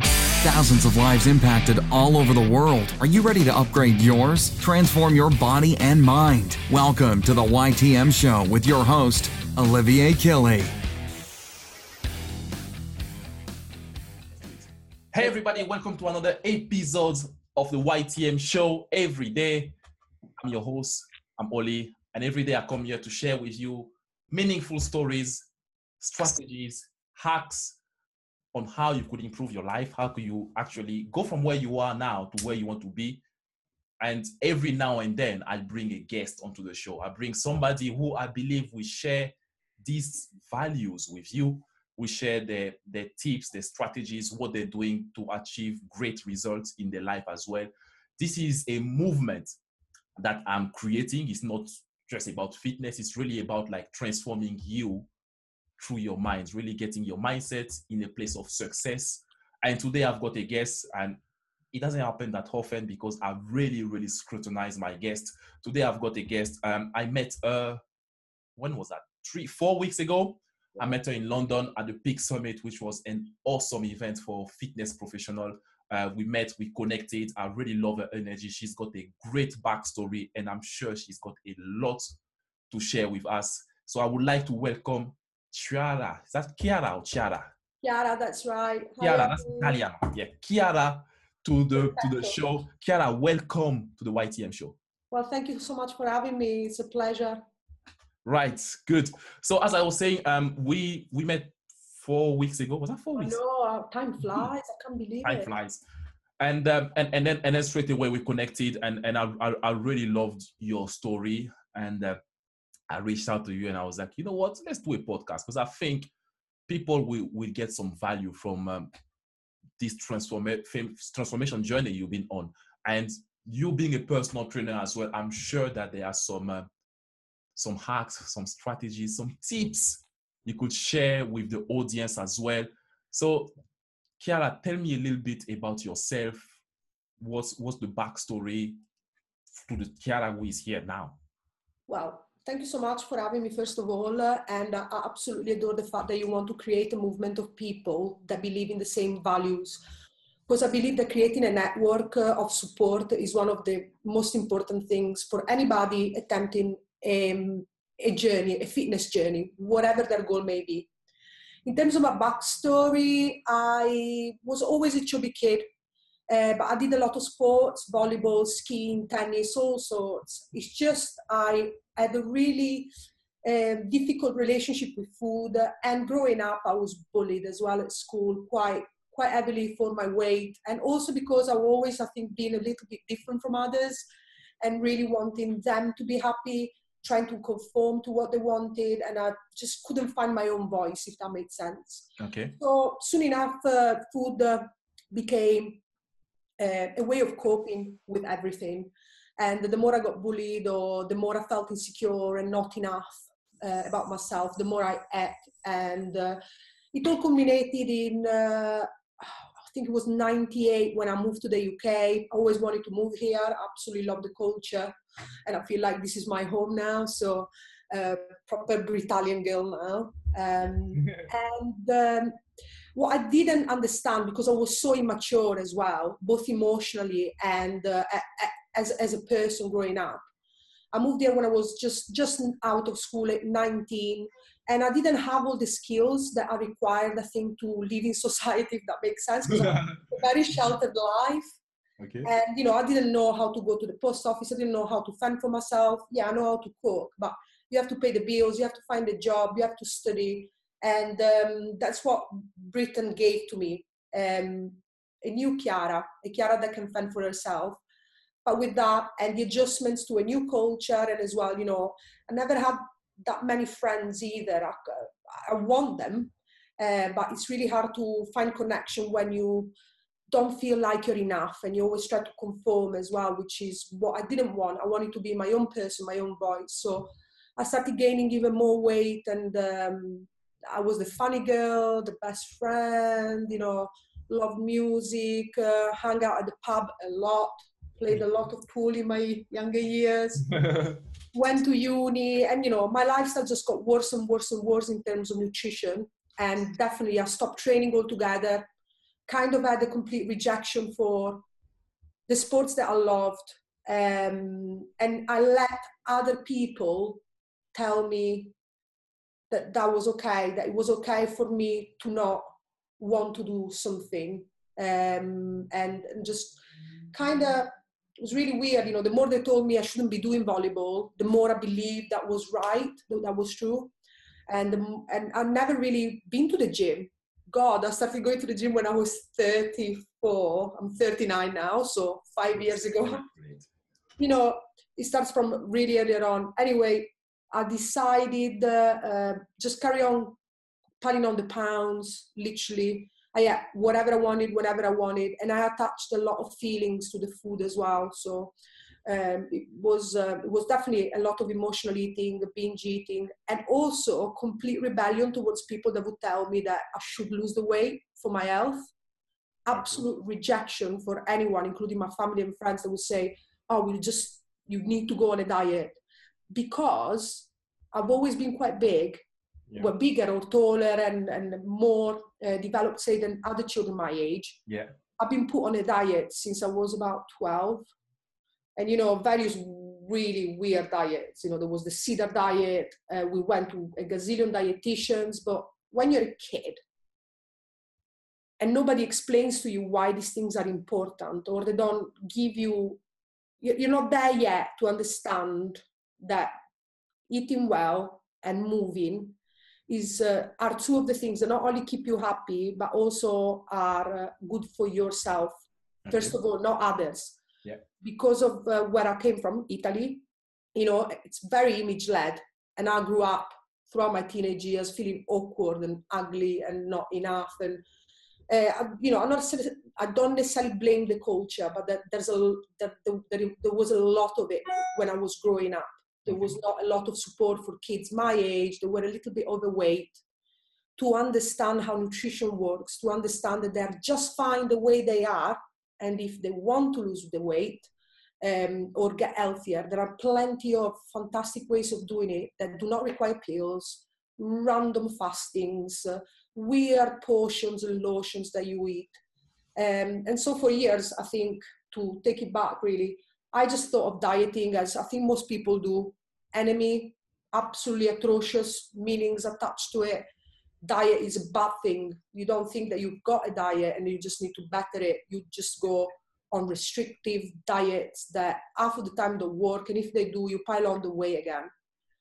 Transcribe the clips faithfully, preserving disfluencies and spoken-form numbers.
Thousands of lives impacted all over the world. Are you ready to upgrade yours? Transform your body and mind. Welcome to the Y T M Show with your host, Olivier Killey. Hey everybody, welcome to another episode of the Y T M Show. Every day, I'm your host, I'm Oli, and every day I come here to share with you meaningful stories, strategies, hacks, on how you could improve your life, how could you actually go from where you are now to where you want to be. And every now and then, I bring a guest onto the show. I bring somebody who I believe will share these values with you, will share their, their tips, their strategies, what they're doing to achieve great results in their life as well. This is a movement that I'm creating. It's not just about fitness. It's really about like transforming you through your mind, really getting your mindset in a place of success. And today I've got a guest, and it doesn't happen that often because I've really, really scrutinized my guest. Today I've got a guest. Um, I met her, when was that? Three, four weeks ago. I met her in London at the Peak Summit, which was an awesome event for fitness professionals. Uh, we met, we connected. I really love her energy. She's got a great backstory, and I'm sure she's got a lot to share with us. So I would like to welcome Chiara. Is that Chiara or Chiara? Chiara, that's right. Chiara, that's Italian. Yeah, Chiara to the to the show. Chiara, welcome to the Y T M Show. Well, thank you so much for having me. It's a pleasure. Right, good. So as I was saying, um, we we met four weeks ago. Was that four weeks? No, time flies. I can't believe it. Time flies. And um, and and then and then straight away we connected, and and I I, I really loved your story, and. Uh, I reached out to you and I was like, you know what, let's do a podcast because I think people will, will get some value from um, this transforma- transformation journey you've been on. And you being a personal trainer as well, I'm sure that there are some, uh, some hacks, some strategies, some tips you could share with the audience as well. So Chiara, tell me a little bit about yourself. What's, what's the backstory to the Chiara who is here now? Well, thank you so much for having me, first of all. And I absolutely adore the fact that you want to create a movement of people that believe in the same values. Because I believe that creating a network of support is one of the most important things for anybody attempting a, a journey, a fitness journey, whatever their goal may be. In terms of my backstory, I was always a chubby kid. Uh, but I did a lot of sports, volleyball, skiing, tennis, all sorts. It's just I had a really uh, difficult relationship with food. And growing up, I was bullied as well at school quite quite heavily for my weight. And also because I always, I think, being a little bit different from others and really wanting them to be happy, trying to conform to what they wanted. And I just couldn't find my own voice, if that made sense. Okay. So soon enough, uh, food uh, became... Uh, a way of coping with everything. And the more I got bullied or the more I felt insecure and not enough uh, about myself, the more I ate. And uh, it all culminated in, uh, I think it was ninety-eight when I moved to the U K. I always wanted to move here. I absolutely love the culture. And I feel like this is my home now. So uh, proper Italian girl now. Um, and... Um, What I didn't understand, because I was so immature as well, both emotionally and uh, as, as a person growing up. I moved there when I was just, just out of school at nineteen, and I didn't have all the skills that are required, I think, to live in society, if that makes sense, because I had a very sheltered life. Okay. And, you know, I didn't know how to go to the post office. I didn't know how to fend for myself. Yeah, I know how to cook, but you have to pay the bills. You have to find a job. You have to study. And um, that's what Britain gave to me, um, a new Chiara, a Chiara that can fend for herself. But with that and the adjustments to a new culture and as well, you know, I never had that many friends either. I, I want them, uh, but it's really hard to find connection when you don't feel like you're enough and you always try to conform as well, which is what I didn't want. I wanted to be my own person, my own voice. So I started gaining even more weight and... Um, I was the funny girl, the best friend, you know, loved music, uh, hung out at the pub a lot, played a lot of pool in my younger years, went to uni, and, you know, my lifestyle just got worse and worse and worse in terms of nutrition. And definitely I stopped training altogether. kind of had a complete rejection for the sports that I loved. Um, and I let other people tell me that that was okay, that it was okay for me to not want to do something. Um, and, and just kind of, it was really weird. You know, the more they told me I shouldn't be doing volleyball, the more I believed that was right, that was true. And, and I've never really been to the gym. God, I started going to the gym when I was thirty-four. I'm thirty-nine now, so five years ago. You know, it starts from really earlier on. Anyway, I decided uh, uh, just carry on putting on the pounds, literally. I had whatever I wanted, whenever I wanted. And I attached a lot of feelings to the food as well. So um, it was uh, it was definitely a lot of emotional eating, binge eating, and also a complete rebellion towards people that would tell me that I should lose the weight for my health. Absolute rejection for anyone, including my family and friends, that would say, oh, we'll just, you need to go on a diet. Because I've always been quite big. Yeah. Were bigger or taller and, and more uh, developed, say, than other children my age. Yeah. I've been put on a diet since I was about twelve. And, you know, various really weird diets. You know, there was the cedar diet. Uh, we went to a gazillion dietitians. But when you're a kid and nobody explains to you why these things are important, or they don't give you, you're not there yet to understand that eating well and moving is uh, are two of the things that not only keep you happy, but also are uh, good for yourself. Okay. First of all, not others. Yeah. Because of uh, where I came from, Italy, you know, it's very image-led. And I grew up throughout my teenage years feeling awkward and ugly and not enough. And, uh, you know, I'm not, I don't necessarily blame the culture, but that there's a, that the, the, there was a lot of it when I was growing up. There was not a lot of support for kids my age. They were a little bit overweight. To understand how nutrition works, to understand that they're just fine the way they are, and if they want to lose the weight um, or get healthier, there are plenty of fantastic ways of doing it that do not require pills, random fastings, uh, weird portions and lotions that you eat. Um, and so for years, I think, to take it back really, I just thought of dieting as I think most people do. Enemy, absolutely atrocious meanings attached to it. Diet is a bad thing. You don't think that you've got a diet and you just need to better it. You just go on restrictive diets that half of the time don't work. And if they do, you pile on the weight again.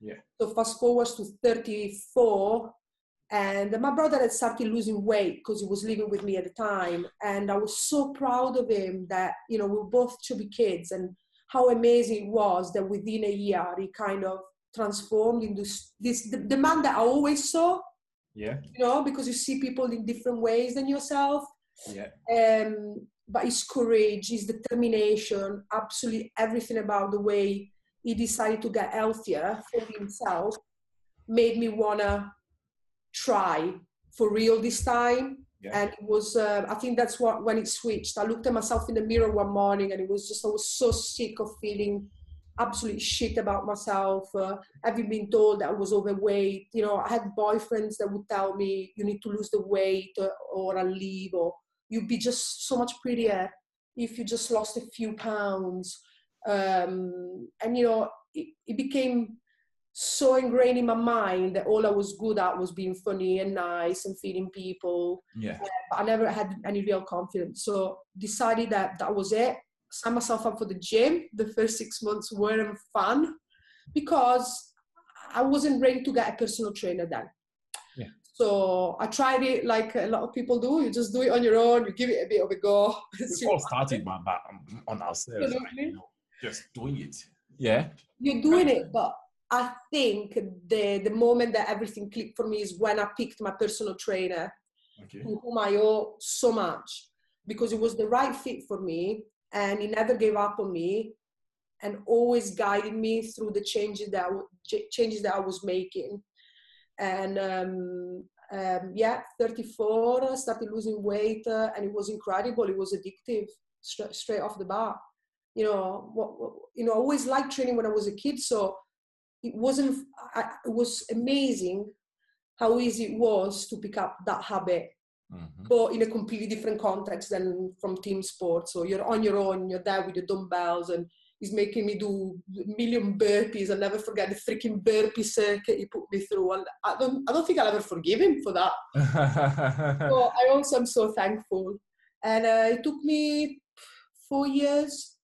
Yeah. So fast forwards to thirty-four. And my brother had started losing weight because he was living with me at the time. And I was so proud of him that, you know, we were both chubby kids, and how amazing it was that within a year, he kind of transformed into this, this the, the man that I always saw. Yeah. You know, because you see people in different ways than yourself. Yeah. Um, but his courage, his determination, absolutely everything about the way he decided to get healthier for himself made me want to try for real this time. Yeah. And it was uh, I think that's what when it switched. I looked at myself in the mirror one morning, and it was just I was so sick of feeling absolute shit about myself, uh, having been told that I was overweight. You know, I had boyfriends that would tell me you need to lose the weight, or, or I'll leave, or you'd be just so much prettier if you just lost a few pounds. Um, and you know, it, it became so ingrained in my mind that all I was good at was being funny and nice and feeding people. Yeah. Uh, but I never had any real confidence. So decided that that was it. Signed myself up for the gym. The first six months weren't fun because I wasn't ready to get a personal trainer then. Yeah. So I tried it like a lot of people do. You just do it on your own. You give it a bit of a go. It's all started by, by, on ourselves. You know, you know, just doing it. Yeah. You're doing it, but I think the, the moment that everything clicked for me is when I picked my personal trainer, okay, to whom I owe so much, because it was the right fit for me, and he never gave up on me and always guided me through the changes that I, changes that I was making. And um, um, yeah, thirty-four, I started losing weight, uh, and it was incredible. It was addictive straight, straight off the bat. You know, what, what, you know, I always liked training when I was a kid, so it wasn't, it was amazing how easy it was to pick up that habit Mm-hmm. But in a completely different context than from team sports. So you're on your own, you're there with your dumbbells, and he's making me do a million burpees. I'll never forget the freaking burpee circuit he put me through. And I don't, I don't think I'll ever forgive him for that. So I also am so thankful. And uh, it took me four years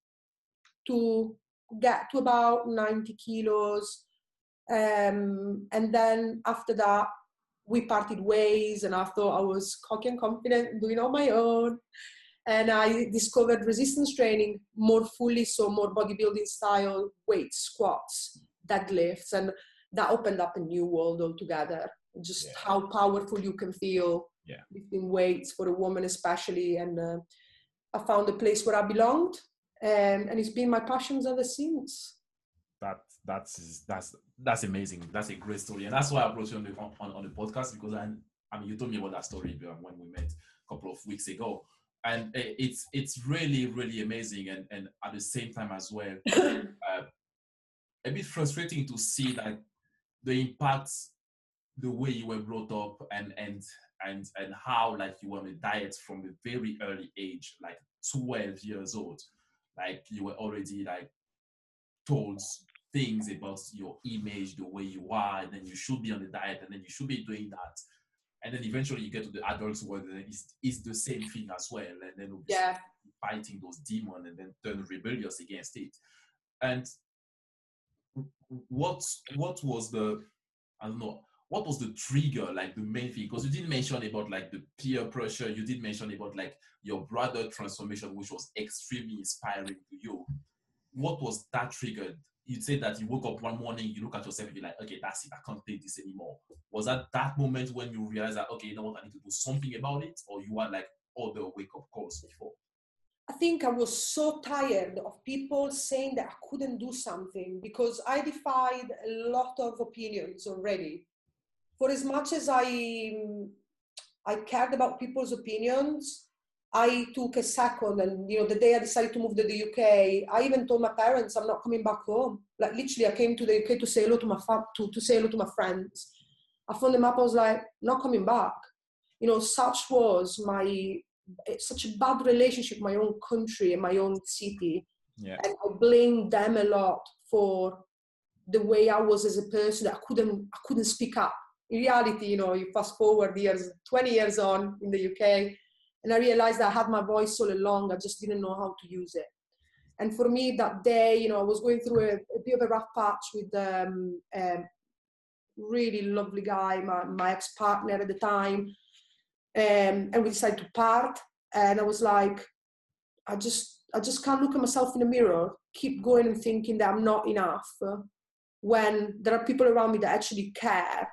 to get to about ninety kilos. Um, and then after that, we parted ways, and I thought I was cocky and confident doing on my own. And I discovered resistance training more fully, so more bodybuilding style, weights, squats, deadlifts, and that opened up a new world altogether. Just yeah. how powerful you can feel yeah. lifting weights for a woman especially. And uh, I found a place where I belonged, and, and it's been my passions ever since. That, that's, that's, that's amazing. That's a great story. And that's why I brought you on the, on, on the podcast, because I, I mean, you told me about that story when we met a couple of weeks ago. And it's it's really, really amazing. And, and at the same time as well, uh, a bit frustrating to see that the impact, the way you were brought up, and and and and how like you were on a diet from a very early age, like twelve years old. Like you were already like told things about your image, the way you are, and then you should be on the diet, and then you should be doing that. And then eventually you get to the adults world, and it's, it's the same thing as well. And then yeah. fighting those demons, and then turn rebellious against it. And what what was the, I don't know, what was the trigger, like the main thing? Because you did mention about like the peer pressure. You did mention about like your brother transformation, which was extremely inspiring to you. What was that triggered? You'd say that you woke up one morning, you look at yourself and be like, okay, that's it, I can't take this anymore. Was that that moment when you realized that, okay, you know what, I need to do something about it? Or you had like other wake-up calls before? I think I was so tired of people saying that I couldn't do something, because I defied a lot of opinions already. For as much as I, I cared about people's opinions, I took a second, and you know, the day I decided to move to the U K, I even told my parents I'm not coming back home. Like literally, I came to the U K to say hello to my fa- to, to say hello to my friends. I found the map. I was like, not coming back. You know, such was my such a bad relationship with my own country and my own city, yeah. and I blamed them a lot for the way I was as a person. That I couldn't I couldn't speak up. In reality, you know, you fast forward years, twenty years on in the U K. And I realized that I had my voice all along. I just didn't know how to use it. And for me, that day, you know, I was going through a, a bit of a rough patch with um, a really lovely guy, my, my ex-partner at the time. Um, and we decided to part. And I was like, I just, I just can't look at myself in the mirror, keep going and thinking that I'm not enough, when there are people around me that actually care.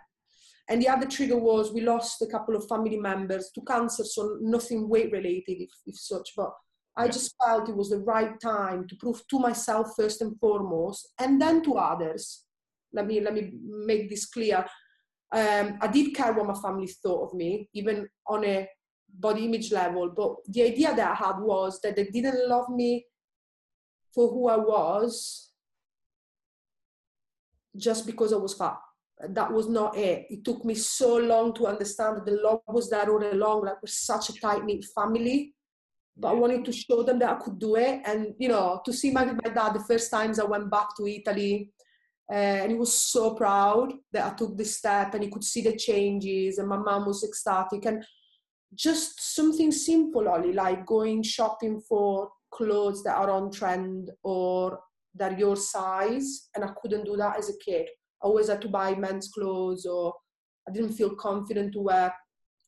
And the other trigger was we lost a couple of family members to cancer, so nothing weight related, if, if such. But I yeah. just felt it was the right time to prove to myself first and foremost, and then to others. Let me let me make this clear. Um, I did care what my family thought of me, even on a body image level. But the idea that I had was that they didn't love me for who I was just because I was fat. That was not it. It took me so long to understand that the love was there all along. Like, we're such a tight-knit family. But yeah. I wanted to show them that I could do it. And, you know, to see my, my dad the first times I went back to Italy, uh, and he was so proud that I took this step, and he could see the changes, and my mom was ecstatic. And just something simple, Ollie, like going shopping for clothes that are on trend or that are your size. And I couldn't do that as a kid. I always had to buy men's clothes, or I didn't feel confident to wear.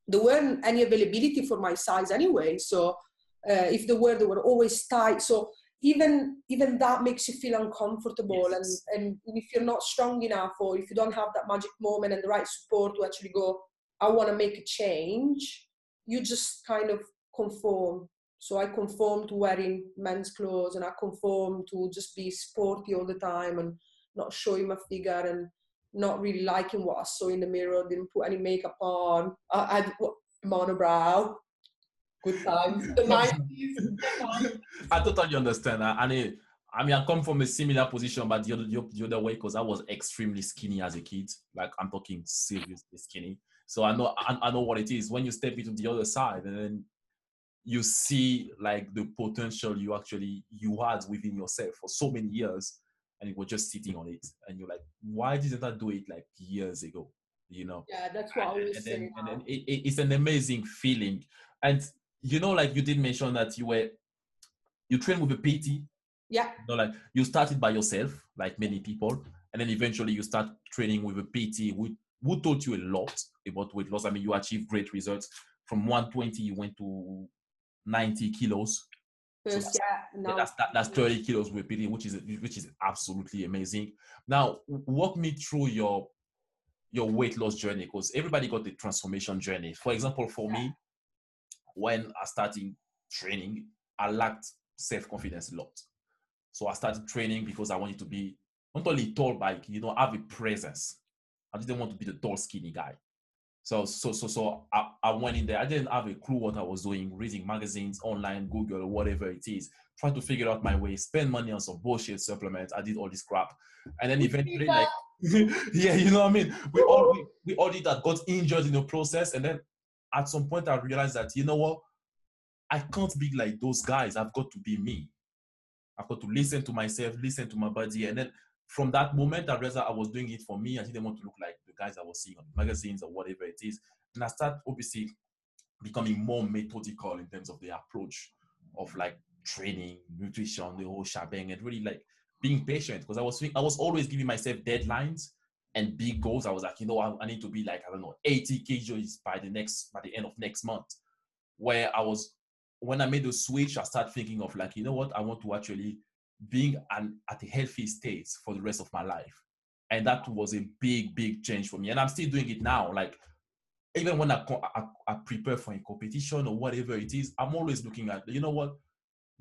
There weren't any availability for my size anyway. So uh, if there were, they were always tight. So even even that makes you feel uncomfortable. Yes. And, and if you're not strong enough, or if you don't have that magic moment and the right support to actually go, I want to make a change, you just kind of conform. So I conformed to wearing men's clothes, and I conformed to just be sporty all the time, and not showing my figure, and not really liking what I saw in the mirror. Didn't put any makeup on. I, I put monobrow. Good times. The nineties. I totally understand. I, I mean, I mean, I come from a similar position, but the other, the other way, because I was extremely skinny as a kid. Like, I'm talking seriously skinny. So I know, I, I know what it is. When you step into the other side and then you see like the potential you actually, you had within yourself for so many years and you were just sitting on it. And you're like, why didn't I do it like years ago? You know? Yeah, that's what I always and say. Then, and then it, it, it's an amazing feeling. And you know, like you did mention that you were, you trained with a P T. Yeah. You know, like you started by yourself, like many people. And then eventually you start training with a P T who, who taught you a lot about weight loss. I mean, you achieved great results. From one twenty, you went to ninety kilos. First, so yeah, no. that's, that, that's thirty kilos with P T, which is, which is absolutely amazing. Now, walk me through your, your weight loss journey, because everybody got the transformation journey. For example, for yeah. me, when I started training, I lacked self-confidence a lot. So I started training because I wanted to be not only tall, but you know, have a presence. I didn't want to be the tall, skinny guy. So, so, so, so I, I went in there. I didn't have a clue what I was doing, reading magazines, online, Google, whatever it is, trying to figure out my way, spend money on some bullshit supplements. I did all this crap. And then eventually, like, yeah, you know what I mean? We all, we, we all did that, got injured in the process. And then at some point I realized that, you know what? I can't be like those guys. I've got to be me. I've got to listen to myself, listen to my body. And then from that moment, I realized that I was doing it for me. I didn't want to look like the guys I was seeing on magazines or whatever it is. And I started obviously becoming more methodical in terms of the approach of like training, nutrition, the whole shebang, and really like being patient. Because I was I was always giving myself deadlines and big goals. I was like, you know, I, I need to be like, I don't know, eighty kilos by the next, by the end of next month. Where I was, when I made the switch, I started thinking of like, you know what, I want to actually being an, at a healthy state for the rest of my life. And that was a big, big change for me. And I'm still doing it now. Like, even when I, I, I prepare for a competition or whatever it is, I'm always looking at, you know what,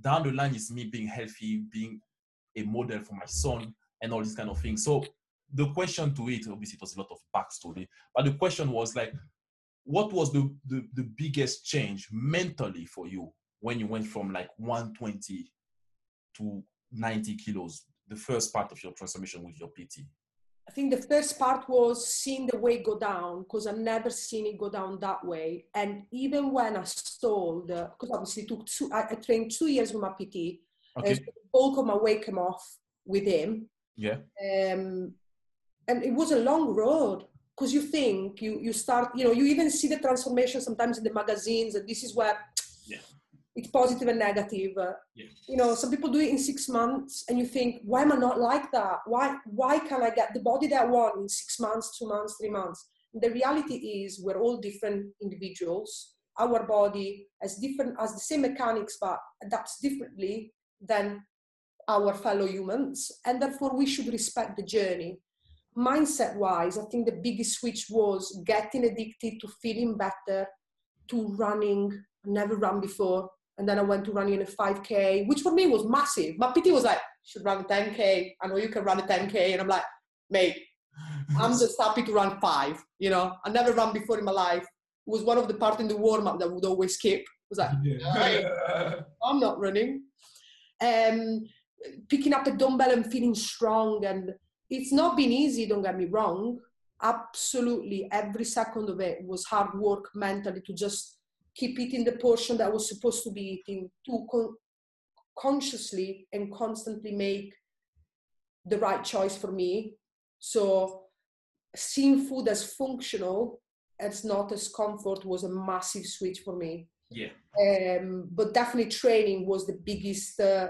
down the line is me being healthy, being a model for my son and all this kind of thing. So the question to it, obviously it was a lot of backstory, but the question was like, what was the, the, the biggest change mentally for you when you went from like one twenty to ninety kilos, the first part of your transformation with your P T? I think the first part was seeing the weight go down, because I've never seen it go down that way. And even when I stalled, because obviously it took two, I, I trained two years with my P T, okay. and so the bulk of my weight came off with him. Yeah. Um, and it was a long road, because you think, you, you start, you know, you even see the transformation sometimes in the magazines, and this is where... Yeah. It's positive and negative. Yeah. You know, some people do it in six months and you think, why am I not like that? Why, why can't I get the body that I want in six months, two months, three months? And the reality is we're all different individuals. Our body has different, has the same mechanics, but adapts differently than our fellow humans. And therefore we should respect the journey. Mindset wise, I think the biggest switch was getting addicted to feeling better, to running. I never ran before. And then I went to running in a five K, which for me was massive. My P T was like, you should run a ten K. I know you can run a ten K. And I'm like, mate, I'm just happy to run five. You know, I never ran before in my life. It was one of the parts in the warm-up that I would always skip. It was like, yeah. I'm not running. Um, picking up a dumbbell and feeling strong. And it's not been easy, don't get me wrong. Absolutely. Every second of it was hard work mentally to just keep eating the portion that I was supposed to be eating, to con consciously and constantly make the right choice for me. So seeing food as functional, as not as comfort, was a massive switch for me. Yeah. Um, but definitely training was the biggest, uh,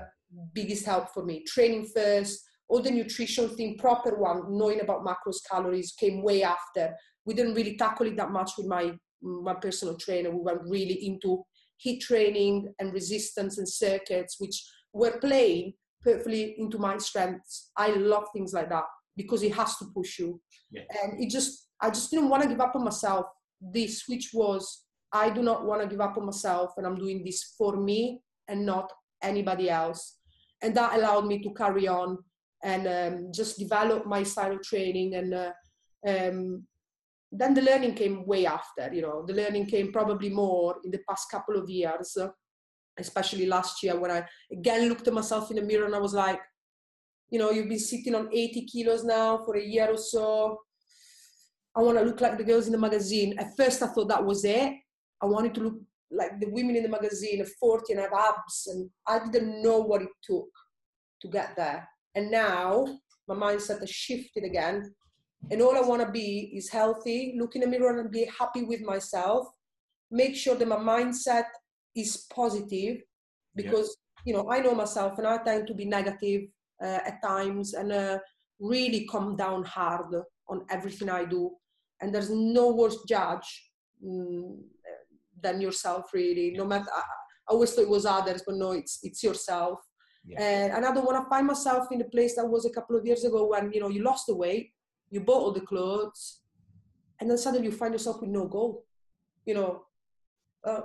biggest help for me. Training first, all the nutrition thing, proper one, knowing about macros, calories, came way after. We didn't really tackle it that much with my my personal trainer. We went really into heat training and resistance and circuits, which were playing perfectly into my strengths. I love things like that because it has to push you. Yeah. And it just, I just didn't want to give up on myself. The switch was, I do not want to give up on myself, and I'm doing this for me and not anybody else. And that allowed me to carry on and um, just develop my style of training. And uh, um, then the learning came way after, you know, the learning came probably more in the past couple of years, especially last year when I again looked at myself in the mirror and I was like, you know, you've been sitting on eighty kilos now for a year or so. I want to look like the girls in the magazine. At first I thought that was it. I wanted to look like the women in the magazine of forty and have abs, and I didn't know what it took to get there. And now my mindset has shifted again, and all I want to be is healthy, look in the mirror and be happy with myself, make sure that my mindset is positive, because yeah. you know, I know myself and I tend to be negative uh, at times, and uh, really come down hard on everything I do, and there's no worse judge um, than yourself, really. No matter, I always thought it was others, but no, it's it's yourself. Yeah. And, and I don't want to find myself in the place that was a couple of years ago when, you know, you lost the weight, you bought all the clothes, and then suddenly you find yourself with no goal. You know, uh,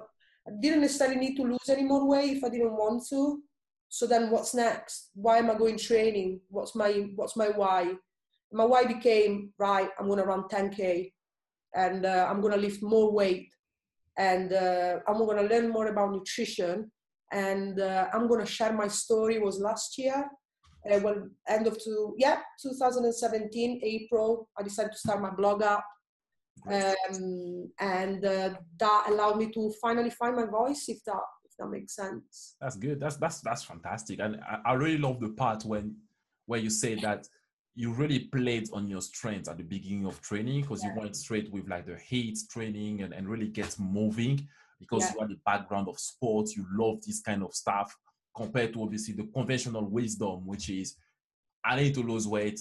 I didn't necessarily need to lose any more weight if I didn't want to. So then what's next? Why am I going training? What's my, what's my why? My why became, right, I'm going to run ten K, and uh, I'm going to lift more weight, and uh, I'm going to learn more about nutrition, and uh, I'm going to share my story. It was last year, uh, well, end of two, yeah, two thousand seventeen, April, I decided to start my blog up, um, and uh, that allowed me to finally find my voice, if that, if that makes sense. That's good. That's, that's, that's fantastic. And I, I really love the part when, where you say that you really played on your strengths at the beginning of training, because yeah. you went straight with like the heat training and, and really get moving, because yeah. you had the background of sports, you love this kind of stuff, compared to obviously the conventional wisdom, which is, I need to lose weight,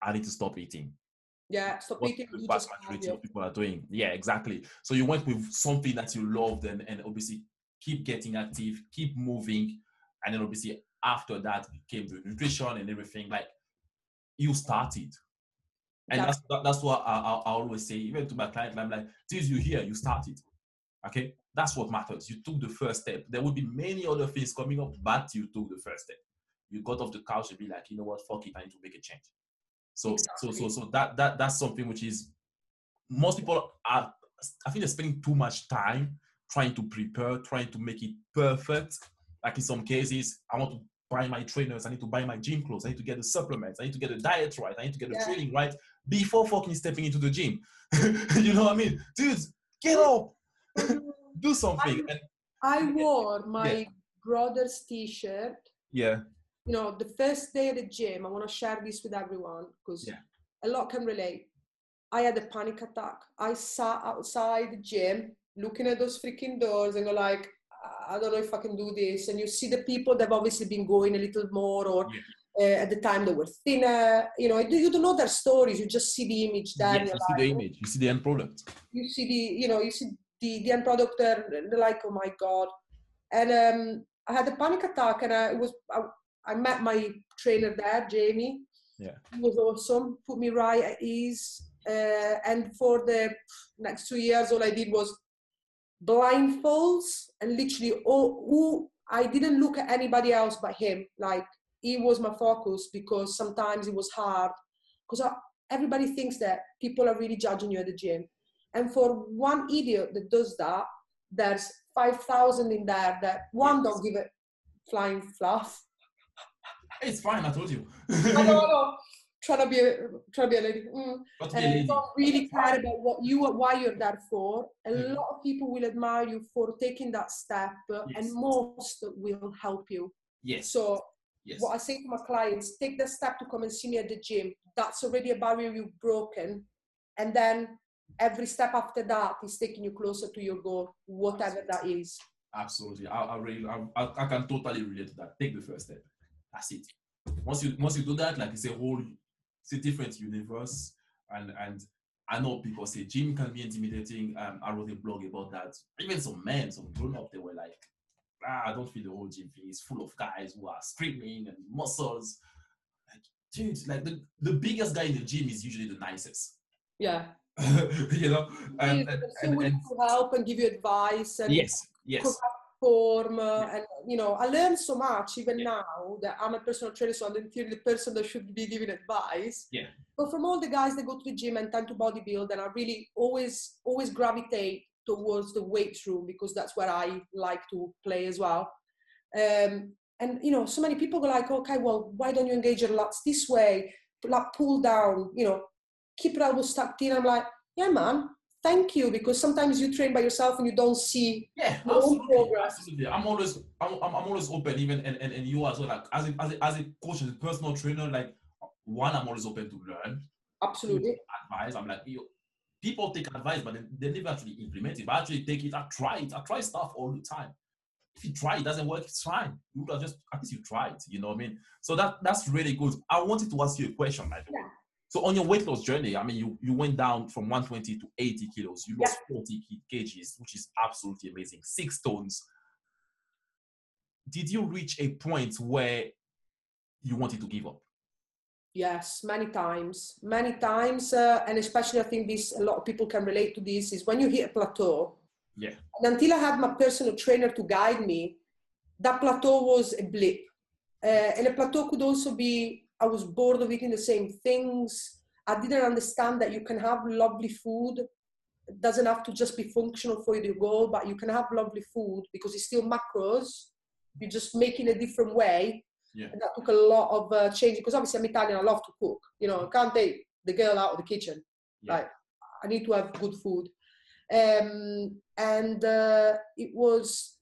I need to stop eating. Yeah, stop what eating. The vast majority of people are doing. Yeah, exactly. So you went with something that you loved, and, and obviously keep getting active, keep moving. And then obviously after that came the nutrition and everything. Like, you started. And that's, that's, that's what I, I, I always say, even to my client, I'm like, till you here, you started. Okay? That's what matters. You took the first step. There will be many other things coming up, but you took the first step. You got off the couch and be like, you know what, fuck it, I need to make a change. So, exactly. so, so, so that, that, that's something which is, most people are, I think they're spending too much time trying to prepare, trying to make it perfect. Like in some cases, I want to buy my trainers, I need to buy my gym clothes, I need to get the supplements, I need to get the diet right, I need to get the yeah. training right, before fucking stepping into the gym. You know what I mean? Dude, get up! Do something. I, and, I wore my yeah. brother's t-shirt. Yeah. You know, the first day at the gym, I want to share this with everyone, because yeah. a lot can relate. I had a panic attack. I sat outside the gym, looking at those freaking doors, and go like, I don't know if I can do this. And you see the people that have obviously been going a little more, or yeah. uh, at the time they were thinner. You know, you don't know their stories. You just see the image. There yes, you see like, the image. You see the end product. You see the, you know, you see the, the end product. They're, they're like, oh my God. And um, I had a panic attack, and I was, I, I met my trainer there, Jamie. Yeah. He was awesome. Put me right at ease. Uh, and for the next two years, all I did was blindfolds, and literally oh who I didn't look at anybody else but him. Like, he was my focus, because sometimes it was hard, because everybody thinks that people are really judging you at the gym, and for one idiot that does that, there's five thousand in there that one don't give a flying fluff. It's fine, I told you. I know, I know. Trying to be a, trying to be a lady. Mm. And you don't really care about what you are, why you're there for. A mm. lot of people will admire you for taking that step, yes. and most will help you. Yes. So yes. what I say to my clients, take the step to come and see me at the gym. That's already a barrier you've broken. And then every step after that is taking you closer to your goal, whatever Absolutely. that is. Absolutely. I, I, really, I, I can totally relate to that. Take the first step. That's it. Once you, once you do that, like, it's a whole... It's a different universe, and and I know people say gym can be intimidating. Um, I wrote a blog about that. Even some men, some grown up, they were like, ah, I don't feel the whole gym thing. It's full of guys who are screaming and muscles. Like, dude, like the, the biggest guy in the gym is usually the nicest. Yeah. You know, and, and, and, and to help and give you advice. And yes, yes. Form, uh, yeah. and you know, I learned so much even yeah. now that I'm a personal trainer, so I'm not the person that should be giving advice. Yeah. But from all the guys that go to the gym and tend to bodybuild, and I really always, always gravitate towards the weight room, because that's where I like to play as well. Um, and you know, so many people go like, okay, well, why don't you engage your lats this way? Like, pull down, you know, keep your elbows tucked in. I'm like, yeah, man, thank you, because sometimes you train by yourself and you don't see yeah, your absolutely. own progress. Absolutely. I'm always, I'm, I'm always open, even and and, and you as well. Like as a, as a, as a coach and a personal trainer, like one, I'm always open to learn. Absolutely. Advice. I'm like, you, people take advice, but they, they never actually implement it. But I actually take it. I try it. I try stuff all the time. If you try, it doesn't work, it's fine. You would have just, at least you tried, you know what I mean? So that, that's really good. I wanted to ask you a question, by the way. So on your weight loss journey, I mean, you, you went down from one twenty to eighty kilos. You lost yeah. forty kgs, which is absolutely amazing. Six tons. Did you reach a point where you wanted to give up? Yes, many times. Many times, uh, and especially I think this, a lot of people can relate to this, is when you hit a plateau, yeah. And until I had my personal trainer to guide me, that plateau was a blip. Uh, and a plateau could also be, I was bored of eating the same things. I didn't understand that you can have lovely food. It doesn't have to just be functional for you to go, but you can have lovely food because it's still macros. You just make it a different way. Yeah. And that took a lot of uh, changing, because obviously I'm Italian, I love to cook. You know, I can't take the girl out of the kitchen. Yeah. Like, I need to have good food. Um, and uh, it was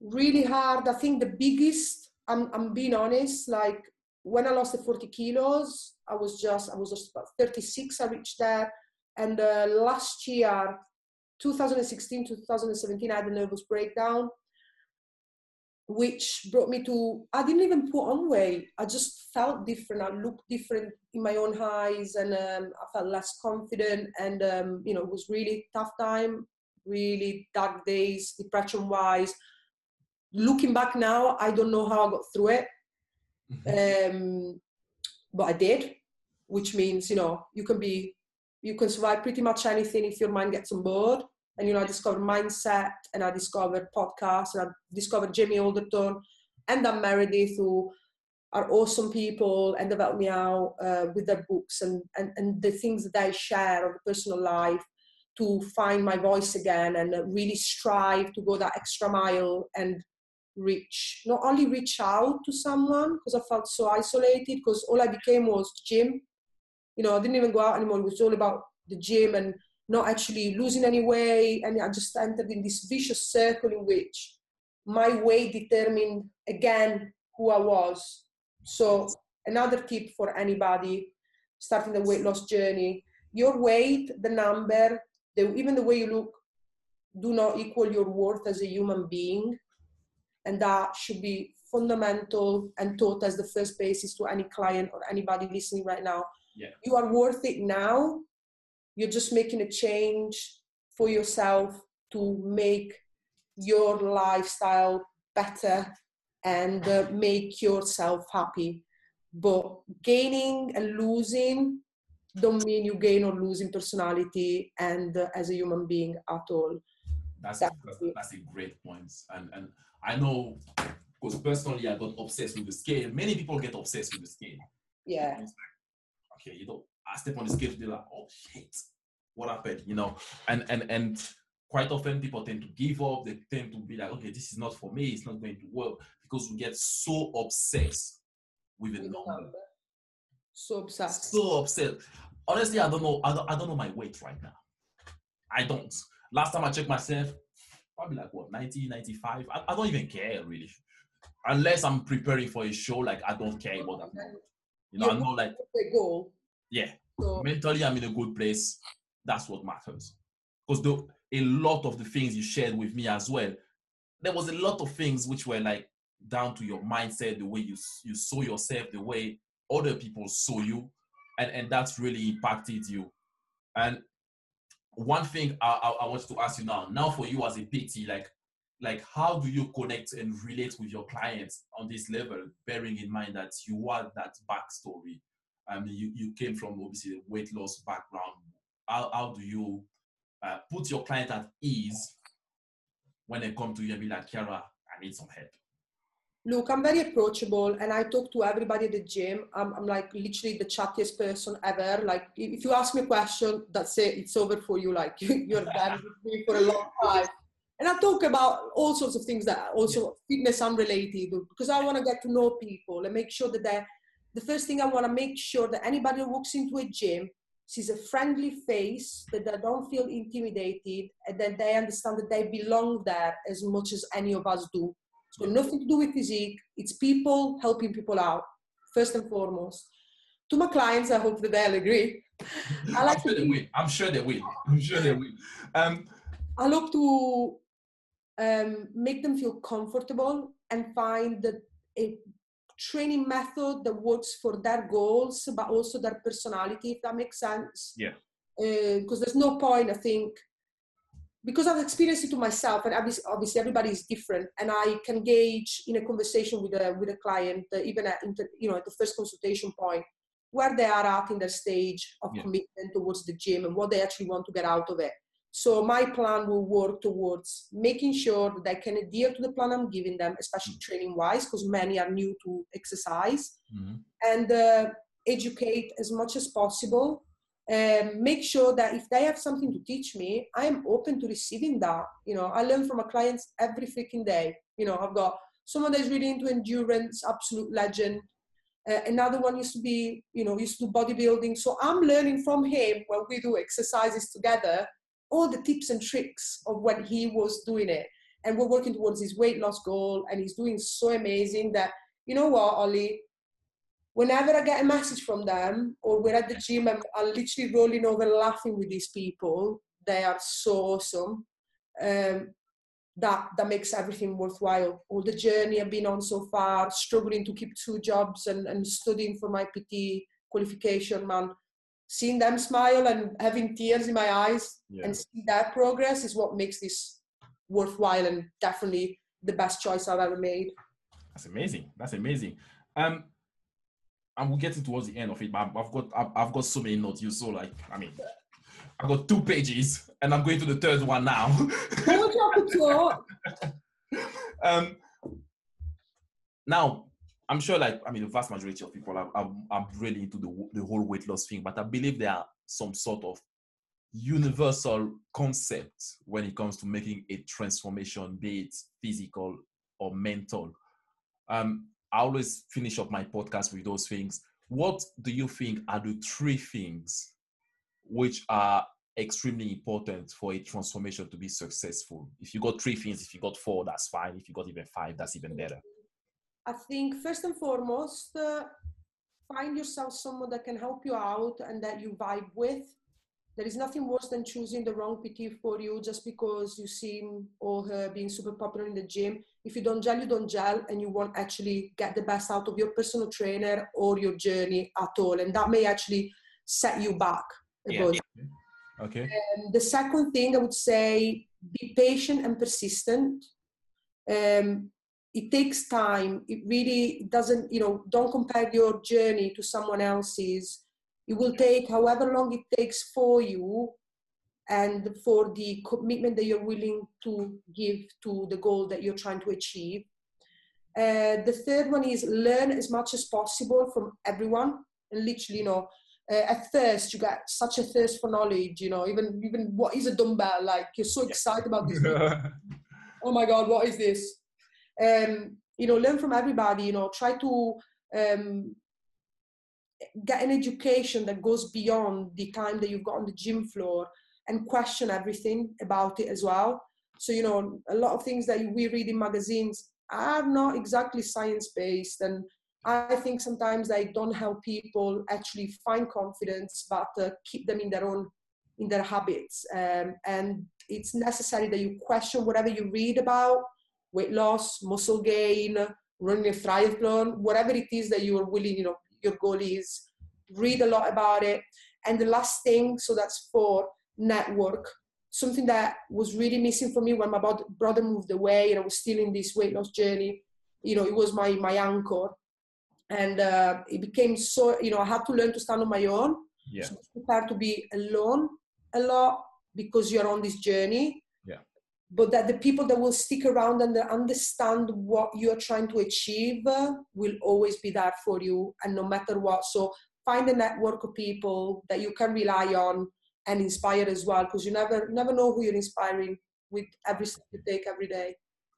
really hard. I think the biggest, I'm, I'm being honest, like when I lost the forty kilos, I was just, I was just about thirty-six, I reached that. And uh, last year, two thousand sixteen, two thousand seventeen, I had a nervous breakdown, which brought me to, I didn't even put on weight. I just felt different. I looked different in my own eyes, and um, I felt less confident. And, um, you know, it was really tough time, really dark days, depression-wise. Looking back now, I don't know how I got through it. Mm-hmm. um, but I did, which means, you know, you can be, you can survive pretty much anything if your mind gets on board. And, you know, I discovered mindset, and I discovered podcasts, and I discovered Jamie Alderton and Dan Meredith, who are awesome people and they've helped me out uh, with their books and, and, and the things that I share of personal life to find my voice again and really strive to go that extra mile and reach, not only reach out to someone, because I felt so isolated, because all I became was gym. You know, I didn't even go out anymore. It was all about the gym and not actually losing any weight, and I just entered in this vicious circle in which my weight determined again who I was. So another tip for anybody starting the weight loss journey, your weight, the number, the, even the way you look, do not equal your worth as a human being. And that should be fundamental and taught as the first basis to any client or anybody listening right now. Yeah. You are worth it now. You're just making a change for yourself to make your lifestyle better and uh, make yourself happy. But gaining and losing don't mean you gain or lose in personality and uh, as a human being at all. That's, that's, a, that's a great point. And, and I know, because personally I got obsessed with the scale. Many people get obsessed with the scale. Yeah. It's like, okay, you don't. I step on the scale, they're like, oh shit, what happened, you know? And and and quite often people tend to give up. They tend to be like, okay, this is not for me. It's not going to work, because we get so obsessed with the number. So obsessed. So obsessed. Honestly, I don't know. I don't, I don't know my weight right now. I don't. Last time I checked myself, probably like what, ninety, ninety-five. I, I don't even care really, unless I'm preparing for a show. Like I don't care what I'm doing. You know, yeah, I know like the goal. Yeah, so mentally I'm in a good place. That's what matters. Because the, a lot of the things you shared with me as well, there was a lot of things which were like down to your mindset, the way you you saw yourself, the way other people saw you, and, and that's really impacted you. And one thing I, I, I wanted to ask you now, now for you as a P T, like, like how do you connect and relate with your clients on this level, bearing in mind that you are that backstory? I mean, you, you came from obviously a weight loss background. How, how do you uh, put your client at ease when they come to you and be like, Chiara, I need some help? Look, I'm very approachable and I talk to everybody at the gym. I'm, I'm like literally the chattiest person ever. Like if you ask me a question, that's it. It's over for you. Like you're done with me for a long time. And I talk about all sorts of things that are also yeah. fitness unrelated, because I want to get to know people and make sure that they're. The first thing I want to make sure that anybody who walks into a gym She's a friendly face that they don't feel intimidated, and that they understand that they belong there as much as any of us do. So nothing to do with physique. It's people helping people out, first and foremost. To my clients, I hope that they'll agree. I like I'm, sure to they will. I'm sure they will. I'm sure they will. Um, I look to um, make them feel comfortable and find that a training method that works for their goals, but also their personality, if that makes sense. Yeah. Because uh, there's no point, I think, because I've experienced it to myself, and obviously, obviously everybody is different, and I can gauge in a conversation with a, with a client, uh, even at, you know, at the first consultation point, where they are at in their stage of yeah. commitment towards the gym and what they actually want to get out of it. So my plan will work towards making sure that they can adhere to the plan I'm giving them, especially mm-hmm. training-wise, because many are new to exercise, mm-hmm. and uh, educate as much as possible. Um, make sure that if they have something to teach me, I am open to receiving that. You know, I learn from my clients every freaking day. You know, I've got someone that's really into endurance, absolute legend. Uh, another one used to be, you know, used to do bodybuilding. So I'm learning from him when we do exercises together, all the tips and tricks of when he was doing it. And we're working towards his weight loss goal, and he's doing so amazing that, you know what, Ollie, whenever I get a message from them, or we're at the gym and I'm literally rolling over laughing with these people, they are so awesome. Um, that, that makes everything worthwhile. All the journey I've been on so far, struggling to keep two jobs and, and studying for my P T qualification, man. Seeing them smile and having tears in my eyes yeah. and seeing that progress is what makes this worthwhile, and definitely the best choice I've ever made. That's amazing. That's amazing. Um, And we're getting towards the end of it, but I've got I've, I've got so many notes. You saw, like, I mean, I've got two pages, and I'm going to the third one now. um, now, I'm sure, like, I mean, the vast majority of people are, are, are really into the, the whole weight loss thing, but I believe there are some sort of universal concepts when it comes to making a transformation, be it physical or mental. Um, I always finish up my podcast with those things. What do you think are the three things which are extremely important for a transformation to be successful? If you got three things, if you got four, that's fine. If you got even five, that's even better. I think first and foremost, uh, find yourself someone that can help you out and that you vibe with. There is nothing worse than choosing the wrong P T for you just because you see him or her being super popular in the gym. If you don't gel, you don't gel, and you won't actually get the best out of your personal trainer or your journey at all. And that may actually set you back. Yeah. Okay. Um, the second thing I would say, be patient and persistent. Um, it takes time. It really doesn't, you know, don't compare your journey to someone else's. It will take however long it takes for you and for the commitment that you're willing to give to the goal that you're trying to achieve. Uh, the third one is learn as much as possible from everyone. And literally, you know, uh, at first you got such a thirst for knowledge, you know, even, even what is a dumbbell? Like, you're so excited about this. Oh my God, what is this? Um, you know, learn from everybody, you know, try to... Um, get an education that goes beyond the time that you've got on the gym floor, and question everything about it as well. So, you know, a lot of things that we read in magazines are not exactly science-based. And I think sometimes they don't help people actually find confidence, but uh, keep them in their own, in their habits. Um, and it's necessary that you question whatever you read about weight loss, muscle gain, running a triathlon, whatever it is that you are willing, you know, your goal is. Read a lot about it. And the last thing, so that's for network, something that was really missing for me when my brother moved away and I was still in this weight loss journey. You know, it was my my anchor, and uh, it became so, you know, I had to learn to stand on my own. Yeah. So I prepared to be alone a lot because you're on this journey. Yeah. But that the people that will stick around and that understand what you're trying to achieve uh, will always be there for you, and no matter what. So find a network of people that you can rely on and inspire as well, because you never never know who you're inspiring with every step you take every day.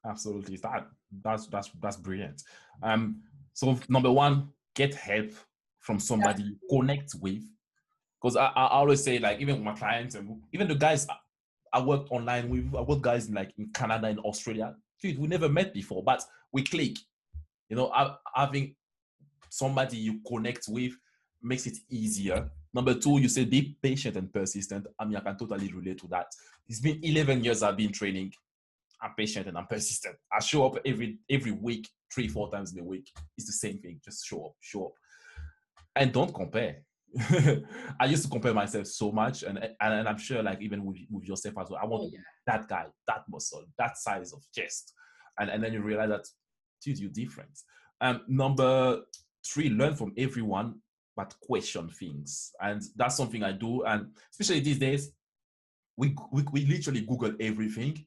Absolutely. That, that's, that's, that's brilliant. Um, so number one, get help from somebody, yeah. connect with, Because I, I always say, like, even with my clients and even the guys I, I worked online with, I work guys in, like, in Canada and Australia, dude, we never met before, but we click. You know, I, having somebody you connect with makes it easier. Number two, you say be patient and persistent. I mean, I can totally relate to that. It's been eleven years I've been training. I'm patient and I'm persistent. I show up every every week, three, four times in a week. It's the same thing. Just show up, show up. And don't compare. I used to compare myself so much. And, and, and I'm sure, like, even with, with yourself as well, I want oh, yeah. that guy, that muscle, that size of chest. And, and then you realize that, dude, you're different. Um, number three, learn from everyone, but question things. And that's something I do. And especially these days, we, we, we literally Google everything.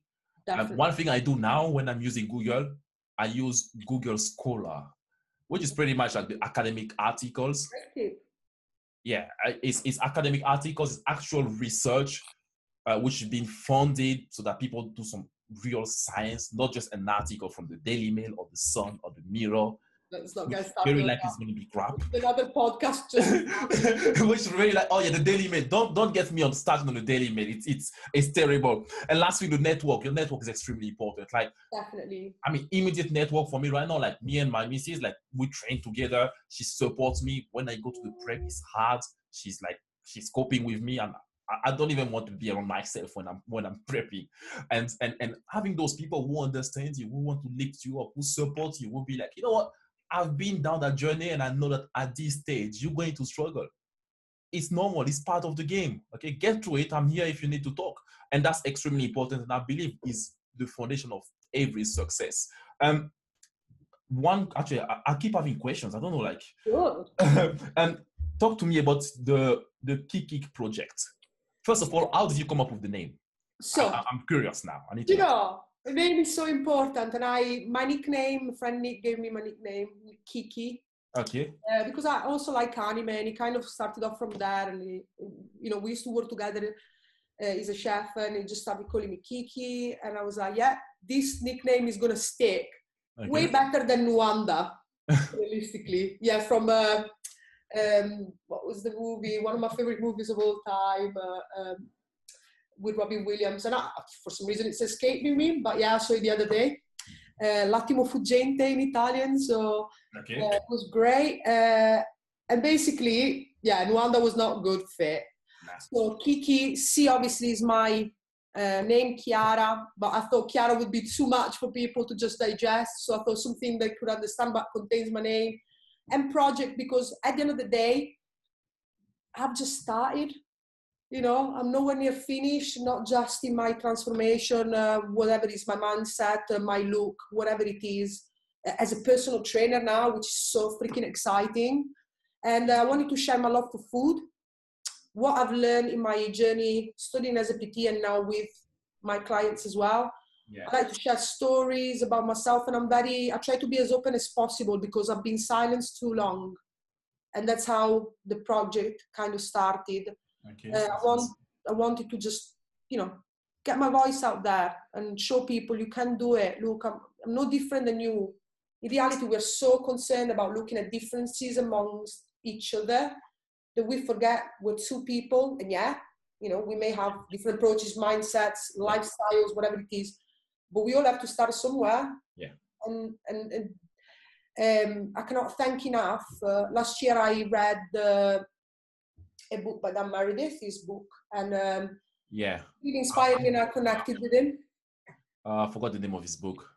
Um, one thing I do now when I'm using Google, I use Google Scholar, which is pretty much like the academic articles. Yeah, it's, it's academic articles, it's actual research, uh, which has been funded so that people do some real science, not just an article from the Daily Mail or the Sun or the Mirror. That's not going to start. Very likely it's going to be crap. Another podcast just. Which really like, oh yeah, the Daily Mail. Don't don't get me on starting on the Daily Mail. It's it's it's terrible. And last week, the network. Your network is extremely important. Like definitely. I mean, immediate network for me right now. Like me and my missus, like we train together. She supports me when I go to the prep. It's hard. She's like she's coping with me. I'm I don't even want to be around myself when I'm when I'm prepping, and and and having those people who understand you, who want to lift you up, who support you, will be like, you know what. I've been down that journey and I know that at this stage, you're going to struggle. It's normal. It's part of the game. Okay, get through it. I'm here if you need to talk. And that's extremely important. And I believe is the foundation of every success. Um, one, actually, I, I keep having questions. I don't know, like, sure. um, talk to me about the, the Kiki project. First of all, how did you come up with the name? So I, I'm curious now. I need to you know. The name is so important, and I my nickname, my friend Nick gave me my nickname, Kiki. Okay. Uh, because I also like anime, and he kind of started off from there, and he, you know, we used to work together. Uh, he's a chef, and he just started calling me Kiki, and I was like, yeah, this nickname is gonna stick. Okay. Way better than Nwanda, realistically. Yeah, from uh, um, what was the movie? One of my favorite movies of all time. Uh, um, with Robin Williams, and I, for some reason it's escaping me, but yeah, I saw it the other day. Uh, L'attimo fuggente in Italian, so okay. uh, it was great. Uh, and basically, yeah, Nwanda was not a good fit. Nah. So Kiki, C obviously is my uh, name, Chiara, but I thought Chiara would be too much for people to just digest, so I thought something they could understand but contains my name. And project, because at the end of the day, I've just started. You know, I'm nowhere near finished, not just in my transformation, uh, whatever is my mindset, uh, my look, whatever it is, as a personal trainer now, which is so freaking exciting. And I wanted to share my love for food, what I've learned in my journey, studying as a P T and now with my clients as well. Yeah. I like to share stories about myself, and I'm very, I try to be as open as possible because I've been silenced too long. And that's how the project kind of started. Okay. Uh, I, want, I wanted to just, you know, get my voice out there and show people you can do it. Look, I'm, I'm no different than you. In reality, we're so concerned about looking at differences amongst each other that we forget we're two people. And yeah, you know, we may have different approaches, mindsets, lifestyles, whatever it is, but we all have to start somewhere. Yeah. And, and, and um, I cannot thank enough. Uh, last year I read the... Uh, a book by Dan Meredith, his book, and um, yeah, it inspired me and I connected with him. Uh, I forgot the name of his book.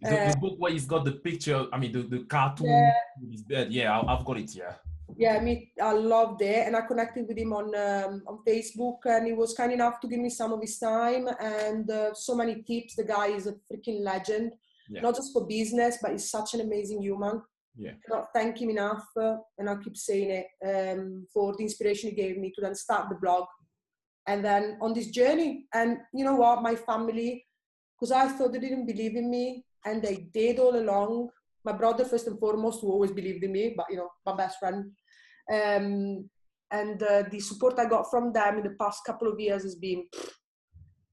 The, uh, the book where he's got the picture, I mean, the, the cartoon yeah. in his bed. Yeah, I, I've got it, yeah. Yeah, me, I loved it, and I connected with him on, um, on Facebook, and he was kind enough to give me some of his time and uh, so many tips. The guy is a freaking legend, yeah. not just for business, but he's such an amazing human. Yeah. I cannot thank him enough, uh, and I keep saying it, um, for the inspiration he gave me to then start the blog and then on this journey. And you know what, my family, because I thought they didn't believe in me, and they did all along. My brother, first and foremost, who always believed in me, but you know, my best friend. Um, and uh, the support I got from them in the past couple of years has been pff,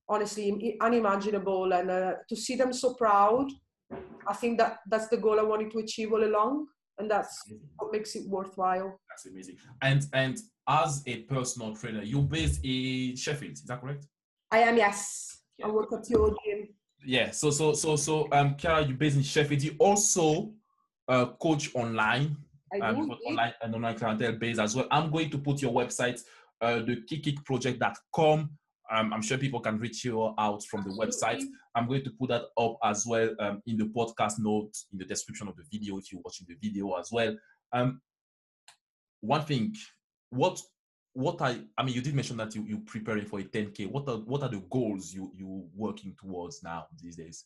honestly unimaginable, and uh, to see them so proud. I think that that's the goal I wanted to achieve all along, and that's amazing. What makes it worthwhile. That's amazing. And and as a personal trainer. You're based in Sheffield, is that correct? I am, yes. Yeah. I work at your gym. Yeah, so, so, so, so, um, Chiara, you're based in Sheffield. You also uh, coach online. I do. Um, online and online clientele based as well. I'm going to put your website, uh, the kiki project dot com. Um, I'm sure people can reach you out from the website. I'm going to put that up as well um, in the podcast note, in the description of the video, if you're watching the video as well. Um, one thing, what, what I, I mean, you did mention that you, you're preparing for a ten K. What are, what are the goals you, you're working towards now these days?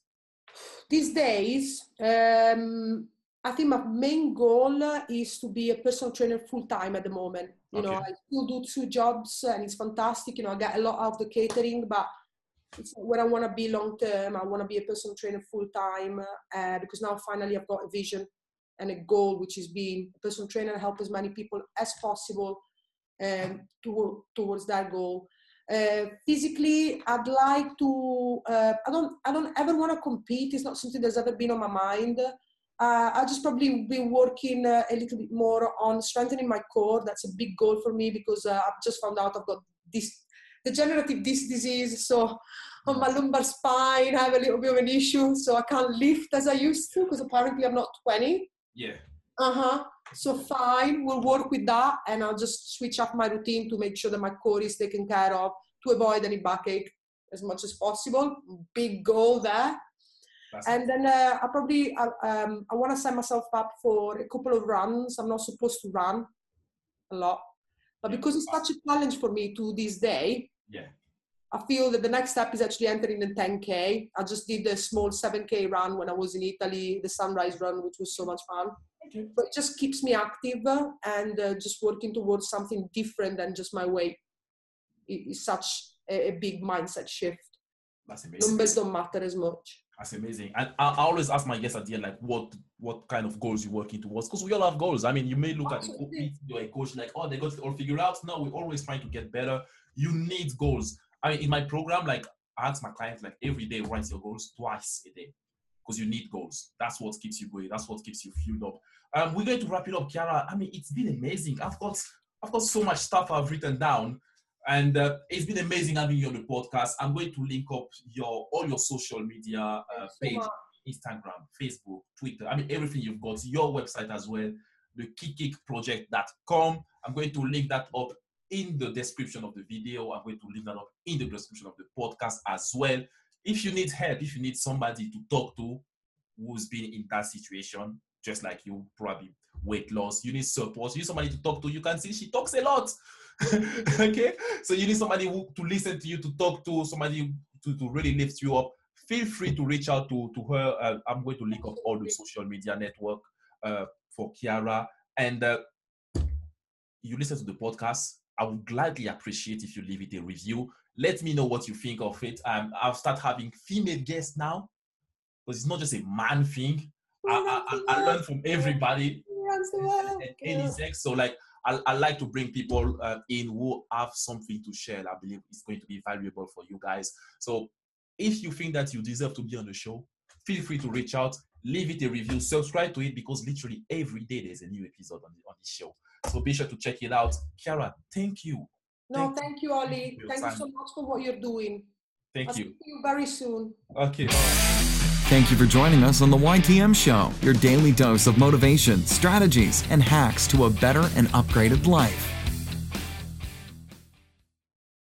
These days, um, I think my main goal is to be a personal trainer full-time at the moment. You okay. know, I still do two jobs and it's fantastic. You know, I get a lot out of the catering, but it's where I want to be long-term. I want to be a personal trainer full-time uh, because now finally I've got a vision and a goal, which is being a personal trainer and help as many people as possible um, to, towards that goal. Uh, physically, I'd like to, uh, I don't, I don't ever want to compete. It's not something that's ever been on my mind. Uh, I'll just probably be working uh, a little bit more on strengthening my core. That's a big goal for me because uh, I've just found out I've got this degenerative disc disease. So on my lumbar spine, I have a little bit of an issue. So I can't lift as I used to because apparently I'm not twenty. Yeah. Uh-huh. So fine, we'll work with that. And I'll just switch up my routine to make sure that my core is taken care of to avoid any backache as much as possible. Big goal there. That's and then uh, I probably, uh, um, I want to sign myself up for a couple of runs. I'm not supposed to run a lot, but yeah, because it's such a challenge for me to this day, yeah, I feel that the next step is actually entering the ten K. I just did a small seven K run when I was in Italy, the sunrise run, which was so much fun. Okay. But it just keeps me active and uh, just working towards something different than just my weight. It is such a, a big mindset shift. That's amazing. Numbers don't matter as much. That's amazing. And I, I always ask my guests at the end, like, what what kind of goals you're working towards? Because we all have goals. I mean, you may look Absolutely. At you're a coach like, oh, they got it all figured out. No, we're always trying to get better. You need goals. I mean, in my program, like, I ask my clients, like, every day, write your goals twice a day. Because you need goals. That's what keeps you going. That's what keeps you fueled up. Um, we're going to wrap it up, Chiara. I mean, it's been amazing. I've got, I've got so much stuff I've written down. And uh, it's been amazing having you on the podcast. I'm going to link up your all your social media uh, page, Instagram, Facebook, Twitter. I mean, everything you've got, your website as well, the kiki project dot com. I'm going to link that up in the description of the video. I'm going to link that up in the description of the podcast as well. If you need help, if you need somebody to talk to who's been in that situation, just like you, probably weight loss, you need support, you need somebody to talk to. You can see she talks a lot. Okay, so you need somebody who, to listen to you, to talk to, somebody to, to really lift you up. Feel free to reach out to, to her. Uh, I'm going to link up all the social media network uh, for Chiara. And uh, you listen to the podcast. I would gladly appreciate if you leave it a review. Let me know what you think of it. Um, I'll start having female guests now because it's not just a man thing. I, I, I learn from everybody at any sex. So like, I, I like to bring people uh, in who have something to share. I believe it's going to be valuable for you guys. So if you think that you deserve to be on the show, feel free to reach out, leave it a review, subscribe to it, because literally every day there's a new episode on, the, on this show. So be sure to check it out. Chiara, thank you. No, thank, thank you, Oli. Thank time. you so much for what you're doing. Thank I'll you. See you very soon. Okay. Thank you for joining us on the Y T M Show, your daily dose of motivation, strategies, and hacks to a better and upgraded life.